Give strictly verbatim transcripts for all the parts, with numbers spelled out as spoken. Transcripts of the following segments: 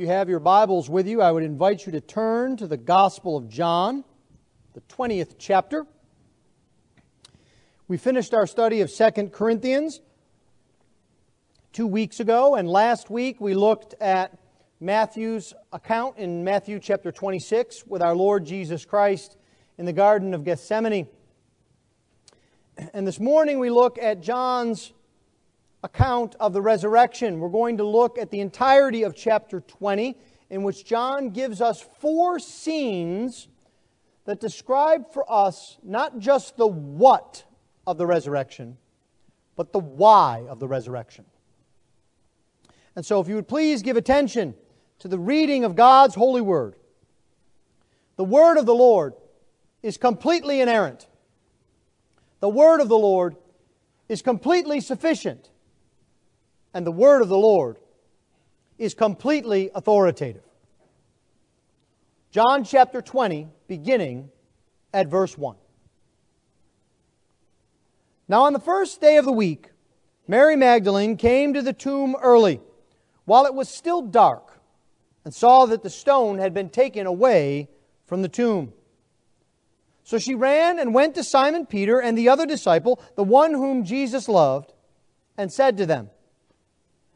you have your Bibles with you, I would invite you to turn to the Gospel of John, the twentieth chapter. We finished our study of Second Corinthians two weeks ago, and last week we looked at Matthew's account in Matthew chapter twenty-six with our Lord Jesus Christ in the Garden of Gethsemane. And this morning we look at John's account of the resurrection. We're going to look at the entirety of chapter twenty, in which John gives us four scenes that describe for us not just the what of the resurrection, but the why of the resurrection. And so if you would please give attention to the reading of God's holy word. The word of the Lord is completely inerrant. The word of the Lord is completely sufficient. And the word of the Lord is completely authoritative. John chapter twenty, beginning at verse one. Now on the first day of the week, Mary Magdalene came to the tomb early, while it was still dark, and saw that the stone had been taken away from the tomb. So she ran and went to Simon Peter and the other disciple, the one whom Jesus loved, and said to them,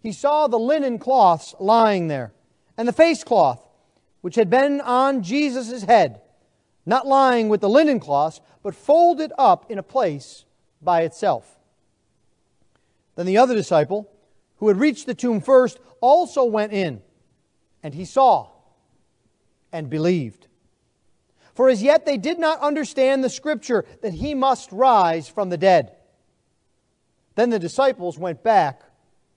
He saw the linen cloths lying there, and the face cloth, which had been on Jesus' head, not lying with the linen cloths, but folded up in a place by itself. Then the other disciple, who had reached the tomb first, also went in, and he saw and believed. For as yet they did not understand the Scripture, that he must rise from the dead. Then the disciples went back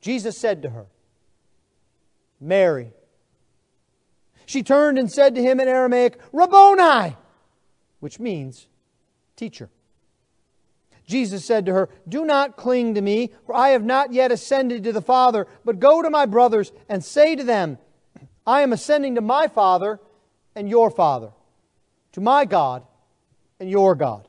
Jesus said to her, "Mary." She turned and said to him in Aramaic, "Rabboni," which means teacher. Jesus said to her, "Do not cling to me, for I have not yet ascended to the Father, but go to my brothers and say to them, I am ascending to my Father and your Father, to my God and your God."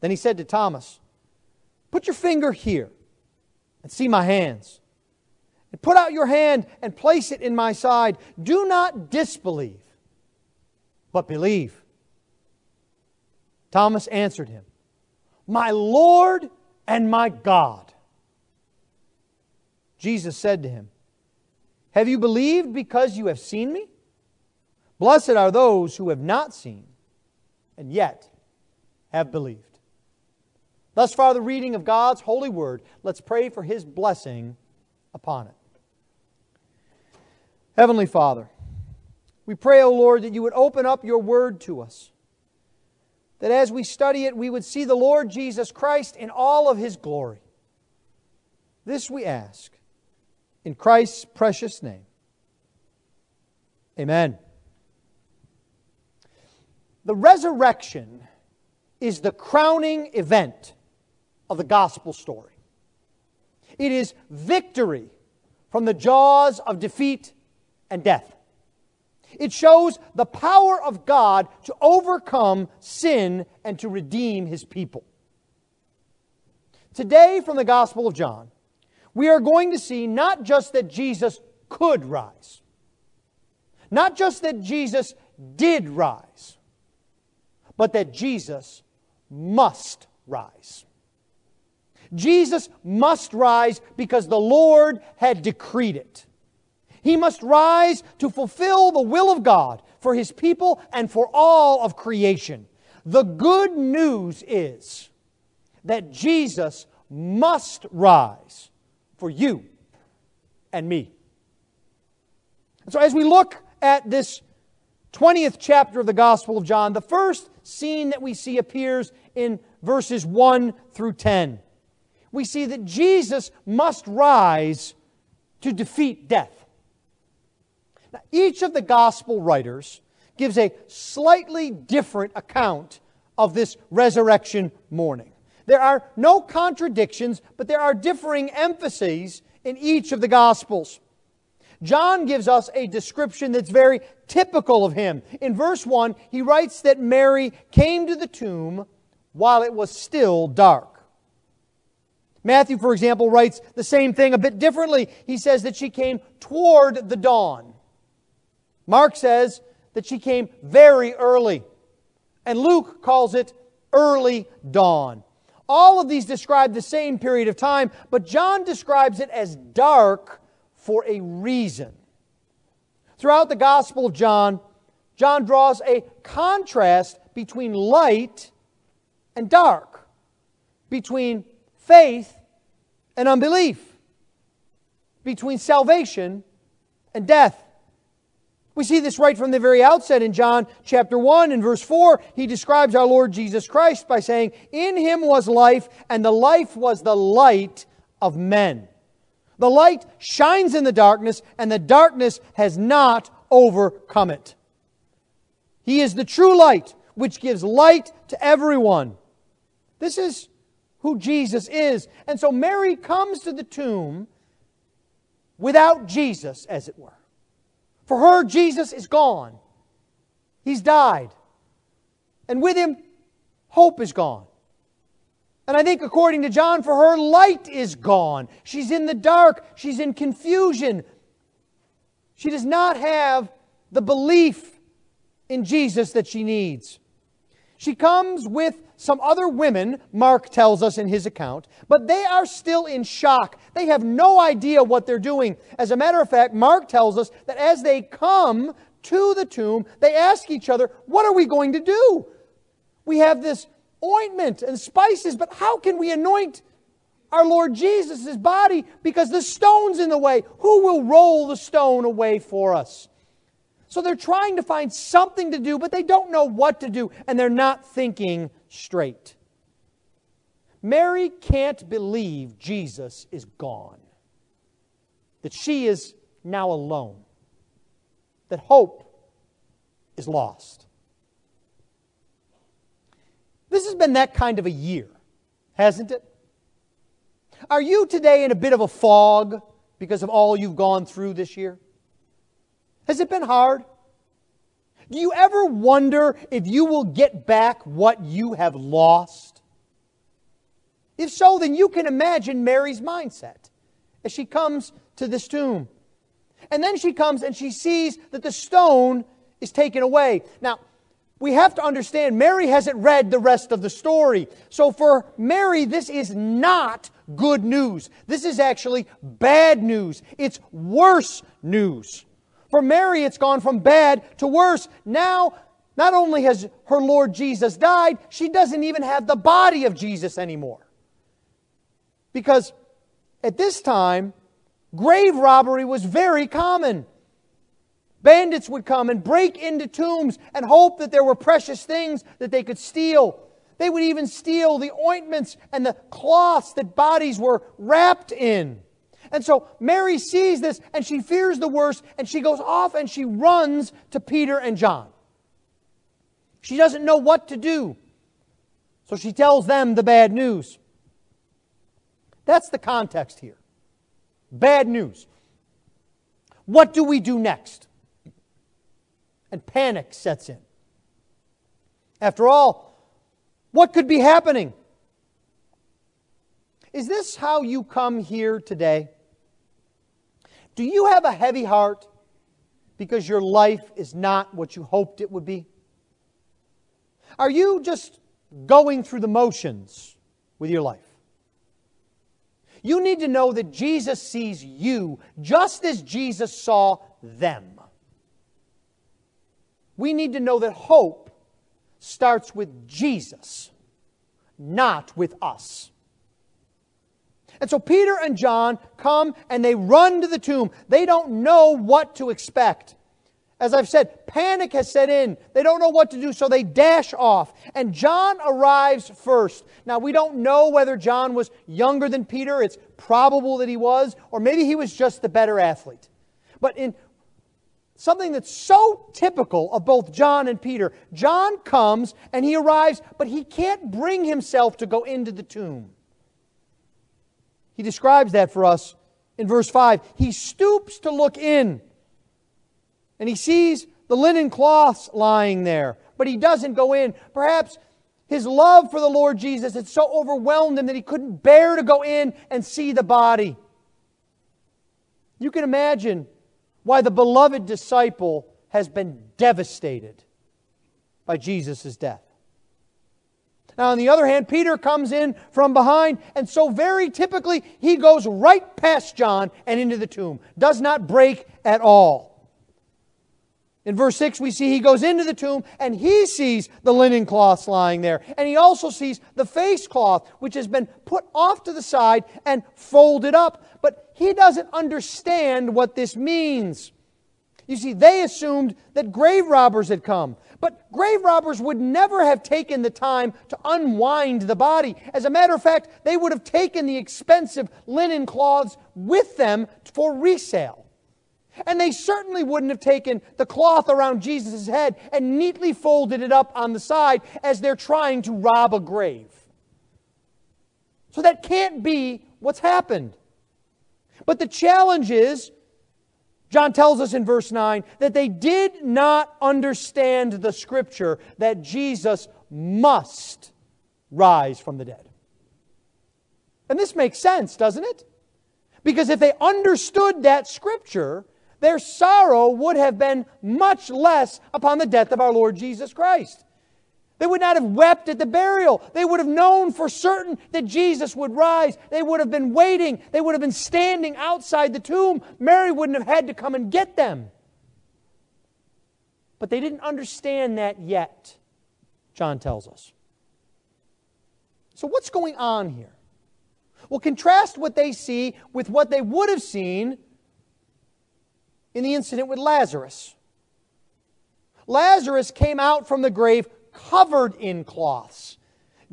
Then he said to Thomas, "Put your finger here and see my hands. And put out your hand and place it in my side. Do not disbelieve, but believe." Thomas answered him, "My Lord and my God." Jesus said to him, "Have you believed because you have seen me? Blessed are those who have not seen and yet have believed." Thus far the reading of God's holy word. Let's pray for His blessing upon it. Heavenly Father, we pray, O Lord, that you would open up your word to us, that as we study it, we would see the Lord Jesus Christ in all of His glory. This we ask in Christ's precious name. Amen. The resurrection is the crowning event of the gospel story. It is victory from the jaws of defeat and death. It shows the power of God to overcome sin and to redeem His people. Today, from the Gospel of John, we are going to see not just that Jesus could rise, not just that Jesus did rise, but that Jesus must rise. Jesus must rise because the Lord had decreed it. He must rise to fulfill the will of God for His people and for all of creation. The good news is that Jesus must rise for you and me. And so as we look at this twentieth chapter of the Gospel of John, the first scene that we see appears in verses one through ten. We see that Jesus must rise to defeat death. Now, each of the gospel writers gives a slightly different account of this resurrection morning. There are no contradictions, but there are differing emphases in each of the gospels. John gives us a description that's very typical of him. In verse one, he writes that Mary came to the tomb while it was still dark. Matthew, for example, writes the same thing a bit differently. He says that she came toward the dawn. Mark says that she came very early, and Luke calls it early dawn. All of these describe the same period of time, but John describes it as dark for a reason. Throughout the Gospel of John, John draws a contrast between light and dark, between faith and unbelief, between salvation and death. We see this right from the very outset in John chapter one and verse four. He describes our Lord Jesus Christ by saying, "In Him was life, and the life was the light of men. The light shines in the darkness, and the darkness has not overcome it." He is the true light, which gives light to everyone. This is who Jesus is. And so Mary comes to the tomb without Jesus, as it were. For her, Jesus is gone. He's died. And with Him, hope is gone. And I think according to John, for her, light is gone. She's in the dark. She's in confusion. She does not have the belief in Jesus that she needs. She comes with some other women, Mark tells us in his account, but they are still in shock. They have no idea what they're doing. As a matter of fact, Mark tells us that as they come to the tomb, they ask each other, "What are we going to do? We have this ointment and spices, but how can we anoint our Lord Jesus' body? Because the stone's in the way. Who will roll the stone away for us?" So they're trying to find something to do, but they don't know what to do, and they're not thinking straight. Mary can't believe Jesus is gone, that she is now alone, that hope is lost. This has been that kind of a year, hasn't it? Are you today in a bit of a fog because of all you've gone through this year? Has it been hard? Do you ever wonder if you will get back what you have lost? If so, then you can imagine Mary's mindset as she comes to this tomb. And then she comes and she sees that the stone is taken away. Now, we have to understand, Mary hasn't read the rest of the story. So for Mary, this is not good news. This is actually bad news. It's worse news. For Mary, it's gone from bad to worse. Now, not only has her Lord Jesus died, she doesn't even have the body of Jesus anymore. Because at this time, grave robbery was very common. Bandits would come and break into tombs and hope that there were precious things that they could steal. They would even steal the ointments and the cloths that bodies were wrapped in. And so Mary sees this and she fears the worst, and she goes off and she runs to Peter and John. She doesn't know what to do. So she tells them the bad news. That's the context here. Bad news. What do we do next? And panic sets in. After all, what could be happening? Is this how you come here today? Do you have a heavy heart because your life is not what you hoped it would be? Are you just going through the motions with your life? You need to know that Jesus sees you just as Jesus saw them. We need to know that hope starts with Jesus, not with us. And so Peter and John come and they run to the tomb. They don't know what to expect. As I've said, panic has set in. They don't know what to do, so they dash off. And John arrives first. Now, we don't know whether John was younger than Peter. It's probable that he was, or maybe he was just the better athlete. But in something that's so typical of both John and Peter, John comes and he arrives, but he can't bring himself to go into the tomb. He describes that for us in verse five. He stoops to look in, and he sees the linen cloths lying there, but he doesn't go in. Perhaps his love for the Lord Jesus had so overwhelmed him that he couldn't bear to go in and see the body. You can imagine why the beloved disciple has been devastated by Jesus' death. Now, on the other hand, Peter comes in from behind, and so very typically, he goes right past John and into the tomb. Does not break at all. In verse six, we see he goes into the tomb, and he sees the linen cloths lying there. And he also sees the face cloth, which has been put off to the side and folded up. But he doesn't understand what this means. You see, they assumed that grave robbers had come. But grave robbers would never have taken the time to unwind the body. As a matter of fact, they would have taken the expensive linen cloths with them for resale. And they certainly wouldn't have taken the cloth around Jesus' head and neatly folded it up on the side as they're trying to rob a grave. So that can't be what's happened. But the challenge is, John tells us in verse nine, that they did not understand the Scripture that Jesus must rise from the dead. And this makes sense, doesn't it? Because if they understood that Scripture, their sorrow would have been much less upon the death of our Lord Jesus Christ. They would not have wept at the burial. They would have known for certain that Jesus would rise. They would have been waiting. They would have been standing outside the tomb. Mary wouldn't have had to come and get them. But they didn't understand that yet, John tells us. So what's going on here? Well, contrast what they see with what they would have seen in the incident with Lazarus. Lazarus came out from the grave covered in cloths.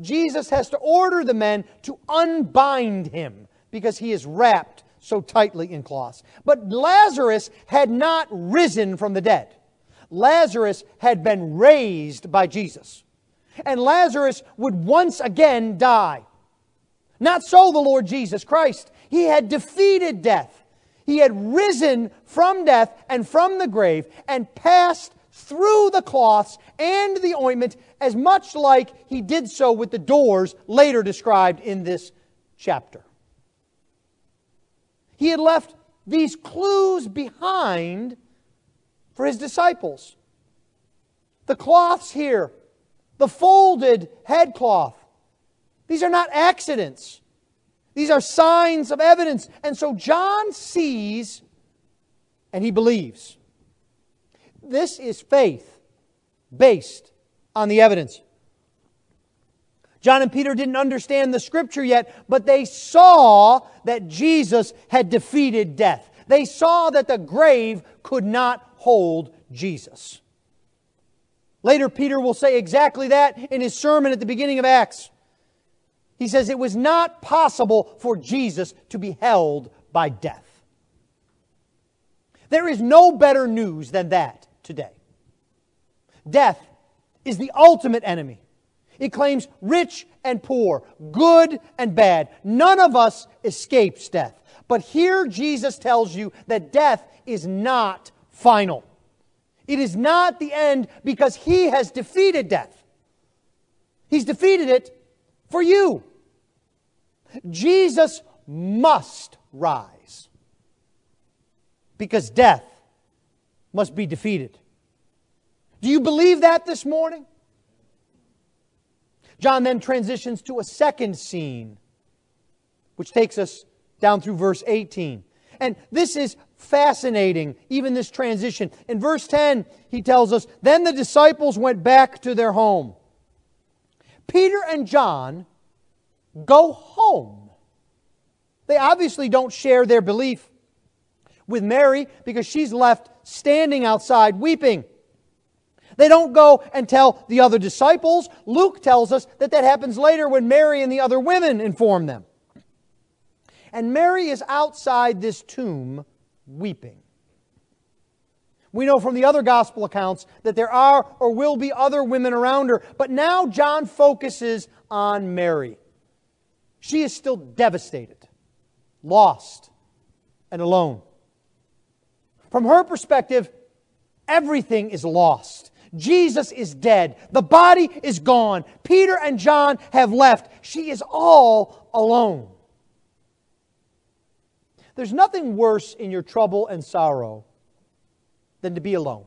Jesus has to order the men to unbind him because he is wrapped so tightly in cloths. But Lazarus had not risen from the dead. Lazarus had been raised by Jesus. And Lazarus would once again die. Not so the Lord Jesus Christ. He had defeated death. He had risen from death and from the grave and passed through the cloths and the ointment, as much like he did so with the doors later described in this chapter. He had left these clues behind for his disciples. The cloths here, the folded headcloth, these are not accidents. These are signs of evidence. And so John sees and he believes. This is faith based on the evidence. John and Peter didn't understand the Scripture yet, but they saw that Jesus had defeated death. They saw that the grave could not hold Jesus. Later, Peter will say exactly that in his sermon at the beginning of Acts. He says it was not possible for Jesus to be held by death. There is no better news than that today. Death is the ultimate enemy. It claims rich and poor, good and bad. None of us escapes death. But here Jesus tells you that death is not final. It is not the end because He has defeated death. He's defeated it for you. Jesus must rise because death must be defeated. Do you believe that this morning? John then transitions to a second scene, which takes us down through verse eighteen. And this is fascinating, even this transition. In verse ten, he tells us, "Then the disciples went back to their home." Peter and John go home. They obviously don't share their belief with Mary because she's left standing outside weeping. They don't go and tell the other disciples. Luke tells us that that happens later when Mary and the other women inform them. And Mary is outside this tomb weeping. We know from the other gospel accounts that there are or will be other women around her. But now John focuses on Mary. She is still devastated, lost, and alone. From her perspective, everything is lost. Jesus is dead. The body is gone. Peter and John have left. She is all alone. There's nothing worse in your trouble and sorrow than to be alone.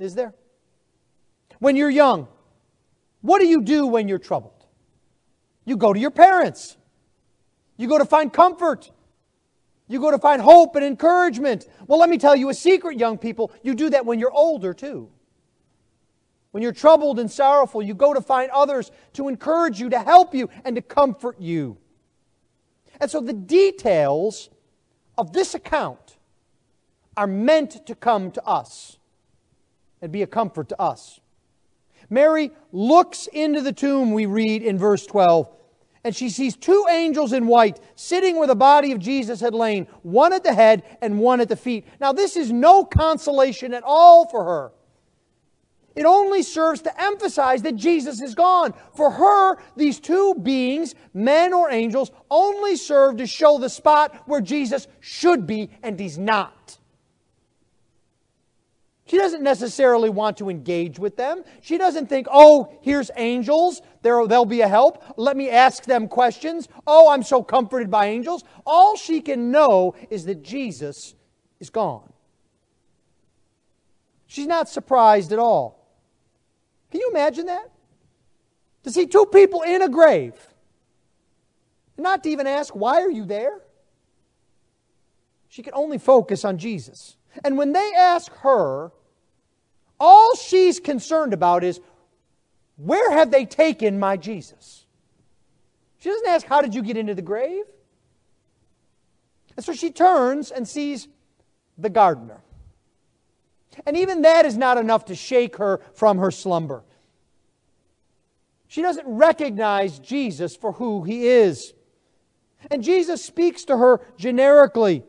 Is there? When you're young, what do you do when you're troubled? You go to your parents. You go to find comfort. You go to find hope and encouragement. Well, let me tell you a secret, young people. You do that when you're older, too. When you're troubled and sorrowful, you go to find others to encourage you, to help you, and to comfort you. And so the details of this account are meant to come to us and be a comfort to us. Mary looks into the tomb, we read in verse twelve. And she sees two angels in white sitting where the body of Jesus had lain, one at the head and one at the feet. Now, this is no consolation at all for her. It only serves to emphasize that Jesus is gone. For her, these two beings, men or angels, only serve to show the spot where Jesus should be and He's not. She doesn't necessarily want to engage with them. She doesn't think, oh, here's angels. There, they'll be a help. Let me ask them questions. Oh, I'm so comforted by angels. All she can know is that Jesus is gone. She's not surprised at all. Can you imagine that? To see two people in a grave. Not to even ask, why are you there? She can only focus on Jesus. And when they ask her, all she's concerned about is, where have they taken my Jesus? She doesn't ask, how did you get into the grave? And so she turns and sees the gardener. And even that is not enough to shake her from her slumber. She doesn't recognize Jesus for who He is. And Jesus speaks to her generically.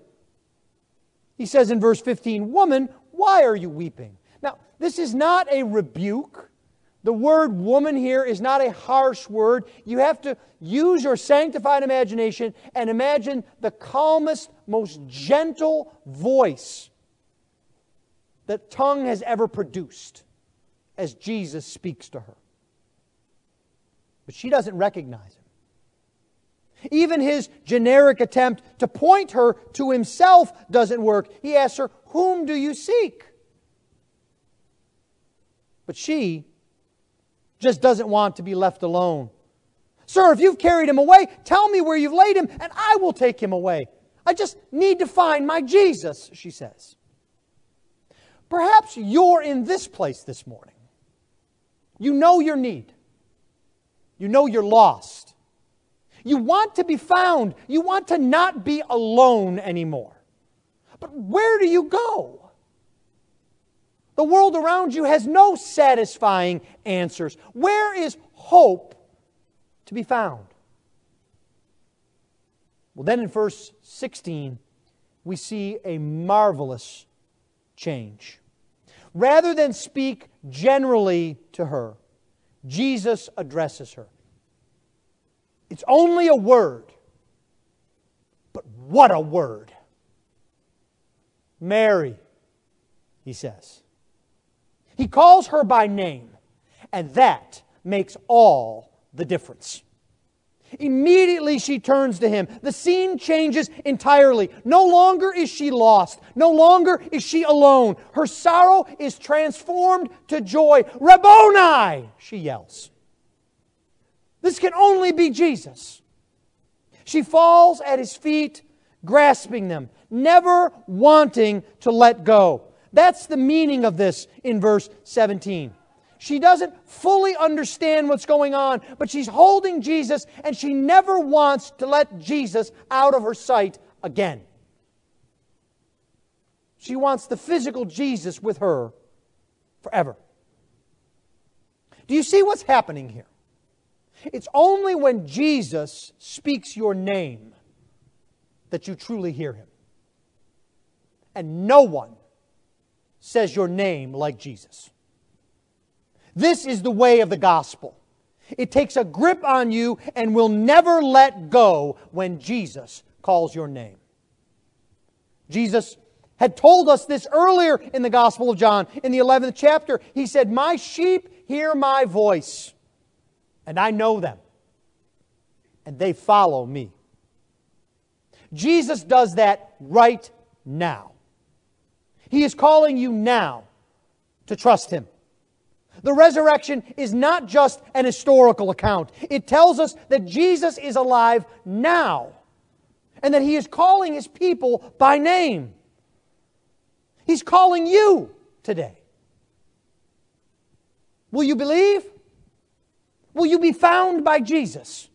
He says in verse fifteen, "Woman, why are you weeping?" Now, this is not a rebuke. The word woman here is not a harsh word. You have to use your sanctified imagination and imagine the calmest, most gentle voice that tongue has ever produced as Jesus speaks to her. But she doesn't recognize him. Even his generic attempt to point her to himself doesn't work. He asks her, "Whom do you seek?" But she just doesn't want to be left alone. "Sir, if you've carried him away, tell me where you've laid him, and I will take him away. I just need to find my Jesus," she says. Perhaps you're in this place this morning. You know your need. You know you're lost. You want to be found. You want to not be alone anymore. But where do you go? The world around you has no satisfying answers. Where is hope to be found? Well, then in verse sixteen, we see a marvelous change. Rather than speak generally to her, Jesus addresses her. It's only a word, but what a word. "Mary," he says. He calls her by name, and that makes all the difference. Immediately she turns to him. The scene changes entirely. No longer is she lost. No longer is she alone. Her sorrow is transformed to joy. "Rabboni!" she yells. This can only be Jesus. She falls at his feet, grasping them, never wanting to let go. That's the meaning of this in verse seventeen. She doesn't fully understand what's going on, but she's holding Jesus, and she never wants to let Jesus out of her sight again. She wants the physical Jesus with her forever. Do you see what's happening here? It's only when Jesus speaks your name that you truly hear him. And no one says your name like Jesus. This is the way of the gospel. It takes a grip on you and will never let go when Jesus calls your name. Jesus had told us this earlier in the Gospel of John, in the eleventh chapter. He said, "My sheep hear my voice, and I know them, and they follow me." Jesus does that right now. He is calling you now to trust him. The resurrection is not just an historical account. It tells us that Jesus is alive now, and that he is calling his people by name. He's calling you today. Will you believe? Will you be found by Jesus?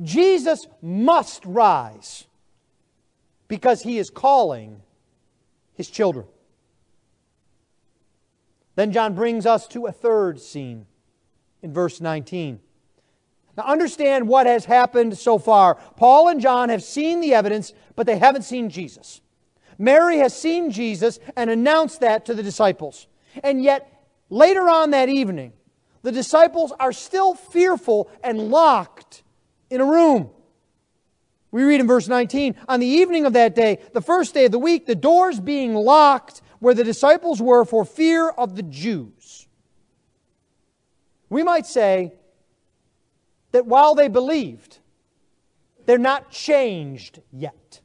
Jesus must rise because he is calling his children. Then John brings us to a third scene in verse nineteen. Now understand what has happened so far. Paul and John have seen the evidence, but they haven't seen Jesus. Mary has seen Jesus and announced that to the disciples. And yet, later on that evening, the disciples are still fearful and locked in a room. We read in verse nineteen, "On the evening of that day, the first day of the week, the doors being locked where the disciples were for fear of the Jews." We might say that while they believed, they're not changed yet.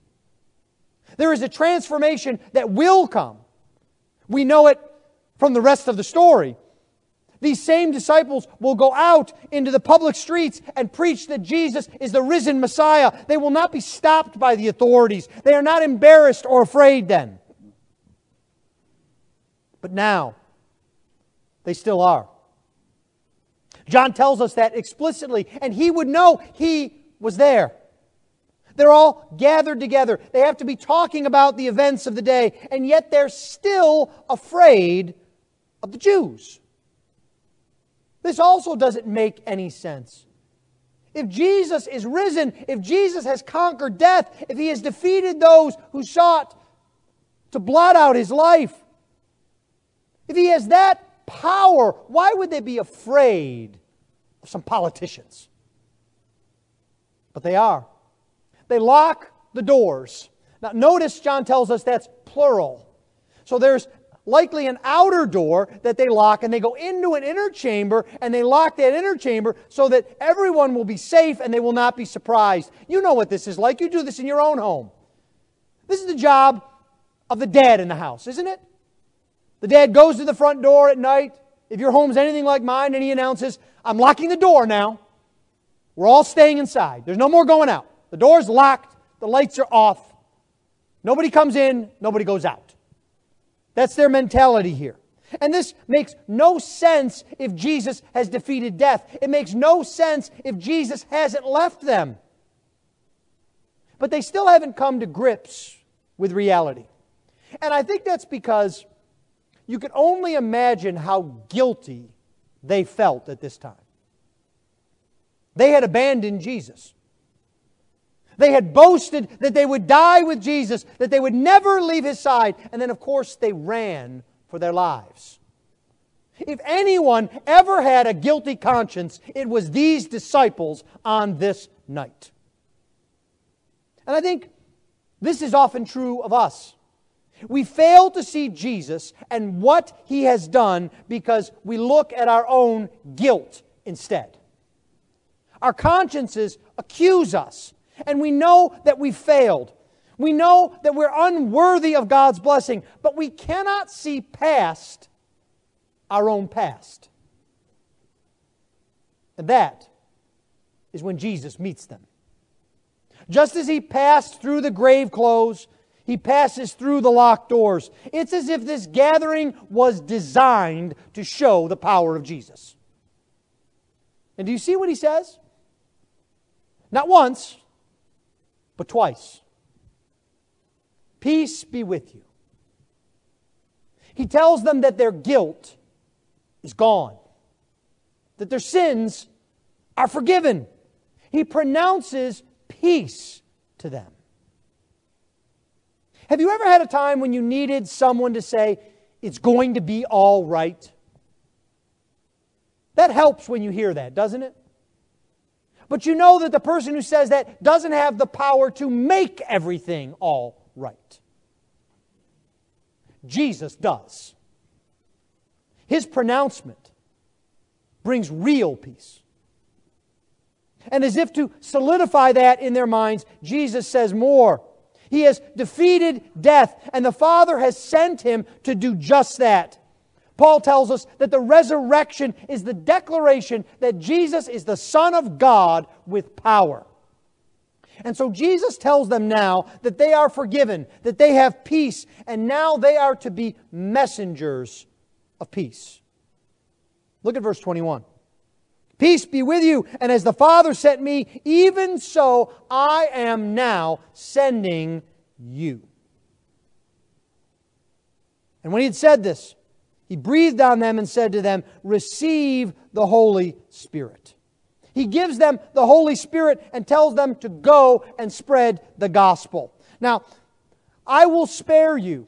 There is a transformation that will come. We know it from the rest of the story. These same disciples will go out into the public streets and preach that Jesus is the risen Messiah. They will not be stopped by the authorities. They are not embarrassed or afraid then. But now, they still are. John tells us that explicitly, and he would know. He was there. They're all gathered together. They have to be talking about the events of the day, and yet they're still afraid of the Jews. This also doesn't make any sense. If Jesus is risen, if Jesus has conquered death, if he has defeated those who sought to blot out his life, If he has that power, why would they be afraid of some politicians? But they are. They lock the doors. Now notice John tells us that's plural. So there's likely an outer door that they lock, and they go into an inner chamber, and they lock that inner chamber so that everyone will be safe and they will not be surprised. You know what this is like. You do this in your own home. This is the job of the dad in the house, isn't it? The dad goes to the front door at night. If your home's anything like mine, and he announces, "I'm locking the door now. We're all staying inside. There's no more going out. The door's locked. The lights are off. Nobody comes in. Nobody goes out." That's their mentality here. And this makes no sense if Jesus has defeated death. It makes no sense if Jesus hasn't left them. But they still haven't come to grips with reality. And I think that's because you can only imagine how guilty they felt at this time. They had abandoned Jesus. They had boasted that they would die with Jesus, that they would never leave His side. And then, of course, they ran for their lives. If anyone ever had a guilty conscience, it was these disciples on this night. And I think this is often true of us. We fail to see Jesus and what He has done because we look at our own guilt instead. Our consciences accuse us, and we know that we failed. We know that we're unworthy of God's blessing, but we cannot see past our own past. And that is when Jesus meets them. Just as He passed through the grave clothes, He passes through the locked doors. It's as if this gathering was designed to show the power of Jesus. And do you see what He says? Not once, but twice. "Peace be with you." He tells them that their guilt is gone, that their sins are forgiven. He pronounces peace to them. Have you ever had a time when you needed someone to say, "It's going to be all right"? That helps when you hear that, doesn't it? But you know that the person who says that doesn't have the power to make everything all right. Jesus does. His pronouncement brings real peace. And as if to solidify that in their minds, Jesus says more. He has defeated death, and the Father has sent Him to do just that. Paul tells us that the resurrection is the declaration that Jesus is the Son of God with power. And so Jesus tells them now that they are forgiven, that they have peace, and now they are to be messengers of peace. Look at verse twenty-one. "Peace be with you, and as the Father sent me, even so I am now sending you." And when He had said this, He breathed on them and said to them, "Receive the Holy Spirit." He gives them the Holy Spirit and tells them to go and spread the gospel. Now, I will spare you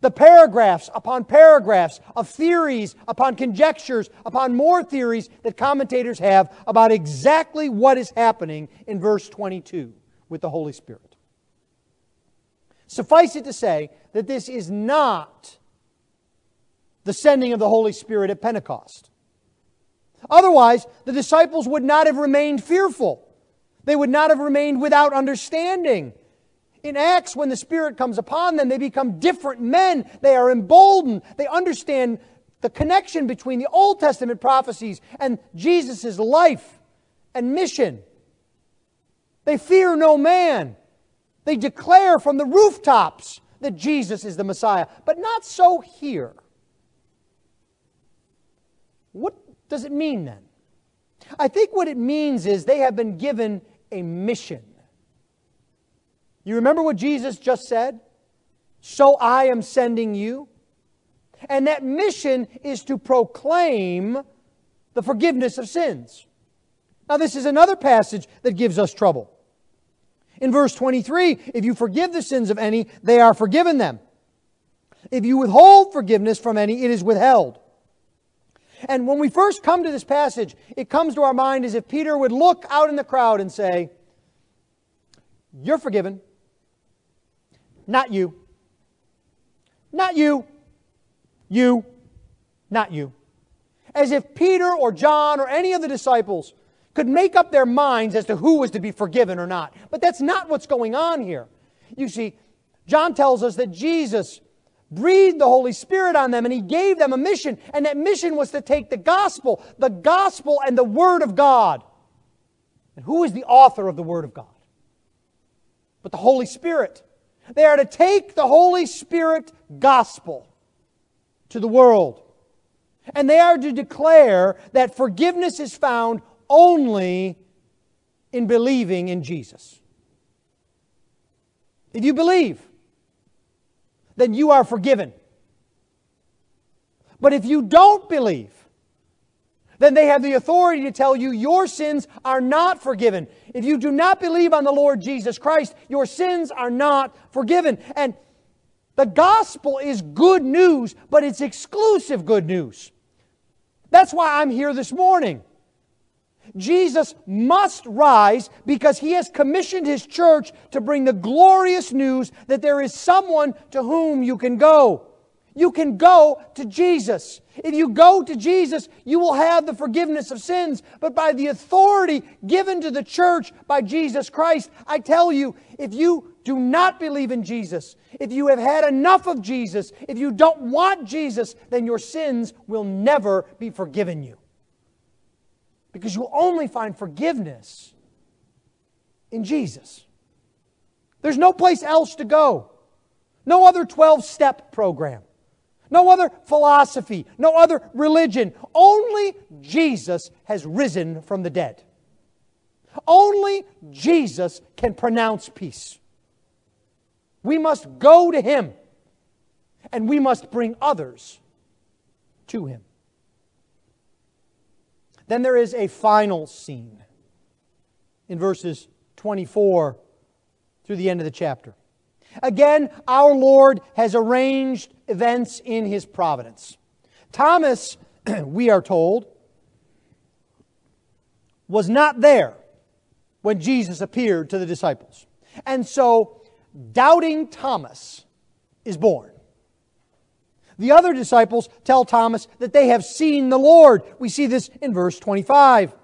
the paragraphs upon paragraphs of theories upon conjectures upon more theories that commentators have about exactly what is happening in verse twenty-two with the Holy Spirit. Suffice it to say that this is not the sending of the Holy Spirit at Pentecost. Otherwise, the disciples would not have remained fearful. They would not have remained without understanding. In Acts, when the Spirit comes upon them, they become different men. They are emboldened. They understand the connection between the Old Testament prophecies and Jesus' life and mission. They fear no man. They declare from the rooftops that Jesus is the Messiah. But not so here. What does it mean then? I think what it means is they have been given a mission. You remember what Jesus just said? "So I am sending you." And that mission is to proclaim the forgiveness of sins. Now this is another passage that gives us trouble. In verse twenty-three, "If you forgive the sins of any, they are forgiven them." If you withhold forgiveness from any, it is withheld. And when we first come to this passage, it comes to our mind as if Peter would look out in the crowd and say, "You're forgiven. Not you. Not you. You. Not you." As if Peter or John or any of the disciples could make up their minds as to who was to be forgiven or not. But that's not what's going on here. You see, John tells us that Jesus breathed the Holy Spirit on them and He gave them a mission. And that mission was to take the gospel, the gospel and the Word of God. And who is the author of the Word of God? But the Holy Spirit. They are to take the Holy Spirit gospel to the world. And they are to declare that forgiveness is found only in believing in Jesus. If you believe, then you are forgiven. But if you don't believe, then they have the authority to tell you your sins are not forgiven. If you do not believe on the Lord Jesus Christ, your sins are not forgiven. And the gospel is good news, but it's exclusive good news. That's why I'm here this morning. Jesus must rise because He has commissioned His church to bring the glorious news that there is someone to whom you can go. You can go to Jesus. If you go to Jesus, you will have the forgiveness of sins. But by the authority given to the church by Jesus Christ, I tell you, if you do not believe in Jesus, if you have had enough of Jesus, if you don't want Jesus, then your sins will never be forgiven you. Because you'll only find forgiveness in Jesus. There's no place else to go. No other twelve-step program. No other philosophy, no other religion. Only Jesus has risen from the dead. Only Jesus can pronounce peace. We must go to Him, and we must bring others to Him. Then there is a final scene in verses twenty-four through the end of the chapter. Again, our Lord has arranged events in His providence. Thomas, we are told, was not there when Jesus appeared to the disciples. And so, doubting Thomas is born. The other disciples tell Thomas that they have seen the Lord. We see this in verse twenty-five.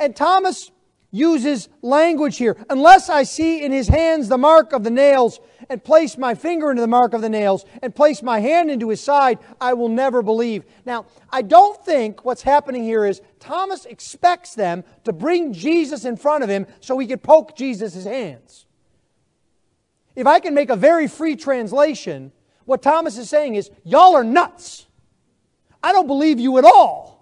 And Thomas uses language here. Unless I see in His hands the mark of the nails, and place my finger into the mark of the nails, and place my hand into His side, I will never believe. Now, I don't think what's happening here is Thomas expects them to bring Jesus in front of him so he could poke Jesus' hands. If I can make a very free translation, what Thomas is saying is, y'all are nuts. I don't believe you at all.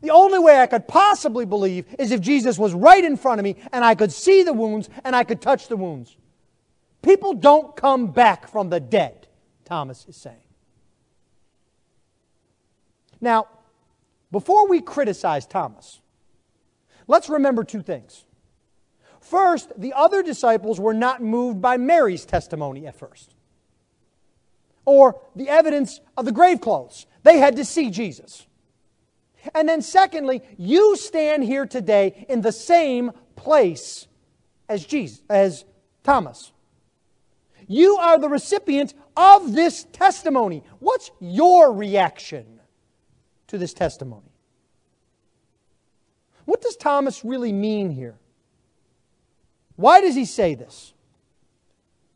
The only way I could possibly believe is if Jesus was right in front of me and I could see the wounds and I could touch the wounds. People don't come back from the dead, Thomas is saying. Now, before we criticize Thomas, let's remember two things. First, the other disciples were not moved by Mary's testimony at first, or the evidence of the grave clothes. They had to see Jesus. And then secondly, you stand here today in the same place as Jesus, as Thomas. You are the recipient of this testimony. What's your reaction to this testimony? What does Thomas really mean here? Why does he say this?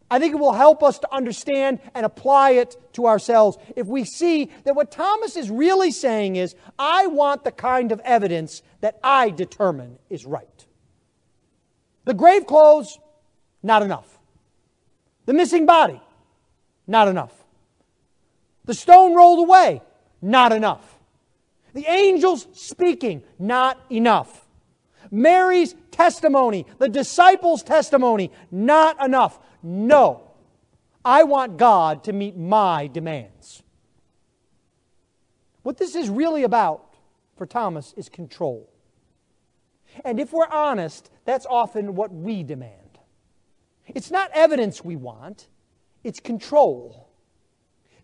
I think it will help us to understand and apply it to ourselves if we see that what Thomas is really saying is, I want the kind of evidence that I determine is right. The grave clothes, not enough. The missing body, not enough. The stone rolled away, not enough. The angels speaking, not enough. Mary's testimony, the disciples' testimony, not enough. No, I want God to meet my demands. What this is really about for Thomas is control. And if we're honest, that's often what we demand. It's not evidence we want, it's control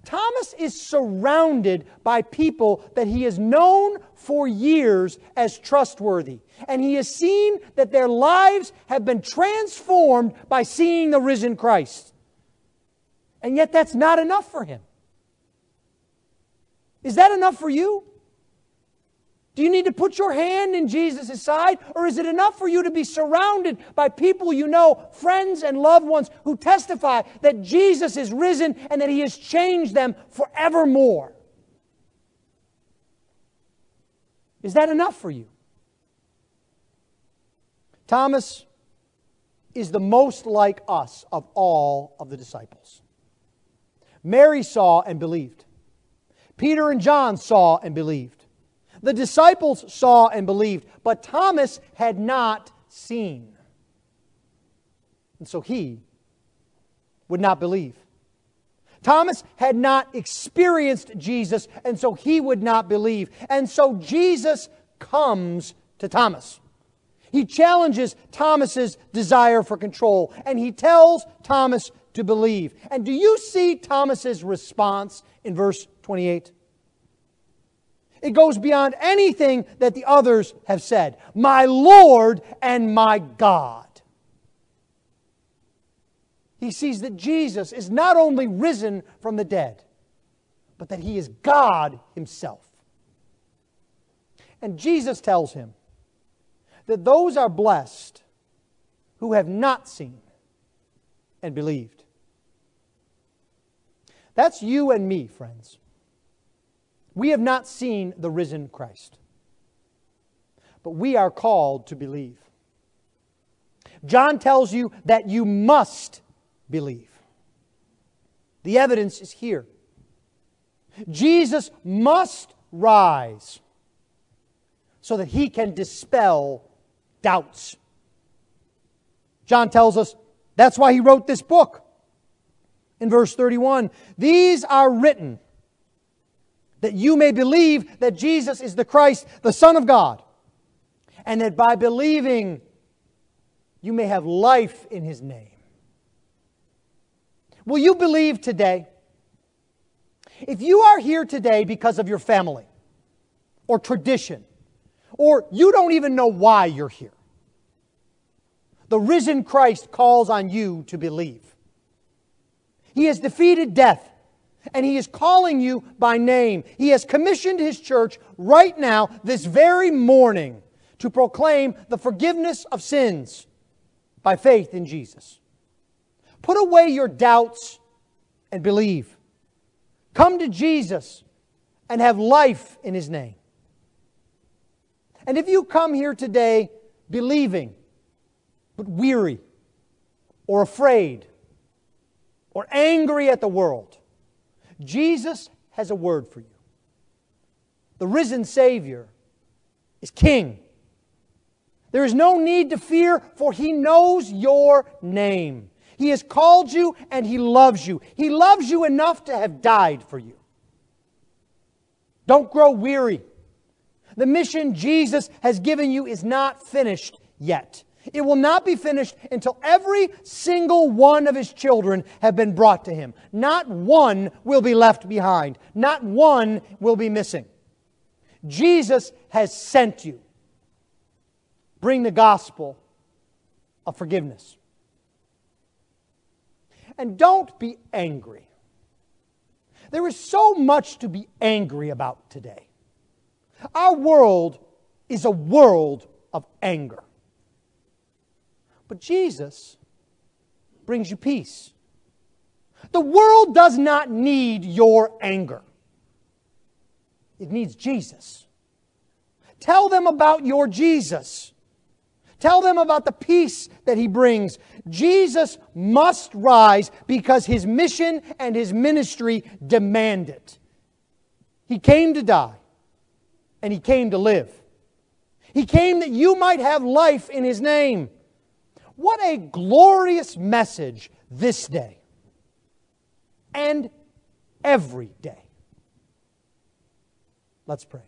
Thomas is surrounded by people that he has known for years as trustworthy. And he has seen that their lives have been transformed by seeing the risen Christ. And yet that's not enough for him. Is that enough for you? Do you need to put your hand in Jesus' side? Or is it enough for you to be surrounded by people you know, friends and loved ones, who testify that Jesus is risen and that He has changed them forevermore? Is that enough for you? Thomas is the most like us of all of the disciples. Mary saw and believed. Peter and John saw and believed. The disciples saw and believed, but Thomas had not seen. And so he would not believe. Thomas had not experienced Jesus, and so he would not believe. And so Jesus comes to Thomas. He challenges Thomas's desire for control, and he tells Thomas to believe. And do you see Thomas's response in verse twenty-eight? It goes beyond anything that the others have said. My Lord and my God. He sees that Jesus is not only risen from the dead, but that He is God Himself. And Jesus tells him that those are blessed who have not seen and believed. That's you and me, friends. We have not seen the risen Christ, but we are called to believe. John tells you that you must believe. The evidence is here. Jesus must rise so that He can dispel doubts. John tells us that's why he wrote this book. In verse thirty-one, these are written that you may believe that Jesus is the Christ, the Son of God, and that by believing you may have life in His name. Will you believe today? If you are here today because of your family or tradition, or you don't even know why you're here, the risen Christ calls on you to believe. He has defeated death, and He is calling you by name. He has commissioned His church right now, this very morning, to proclaim the forgiveness of sins by faith in Jesus. Put away your doubts and believe. Come to Jesus and have life in His name. And if you come here today believing, but weary or afraid or angry at the world, Jesus has a word for you. The risen Savior is King. There is no need to fear, for He knows your name. He has called you and He loves you. He loves you enough to have died for you. Don't grow weary. The mission Jesus has given you is not finished yet. It will not be finished until every single one of His children have been brought to Him. Not one will be left behind. Not one will be missing. Jesus has sent you. Bring the gospel of forgiveness. And don't be angry. There is so much to be angry about today. Our world is a world of anger. But Jesus brings you peace. The world does not need your anger. It needs Jesus. Tell them about your Jesus. Tell them about the peace that He brings. Jesus must rise because His mission and His ministry demand it. He came to die, and He came to live. He came that you might have life in His name. What a glorious message this day and every day. Let's pray.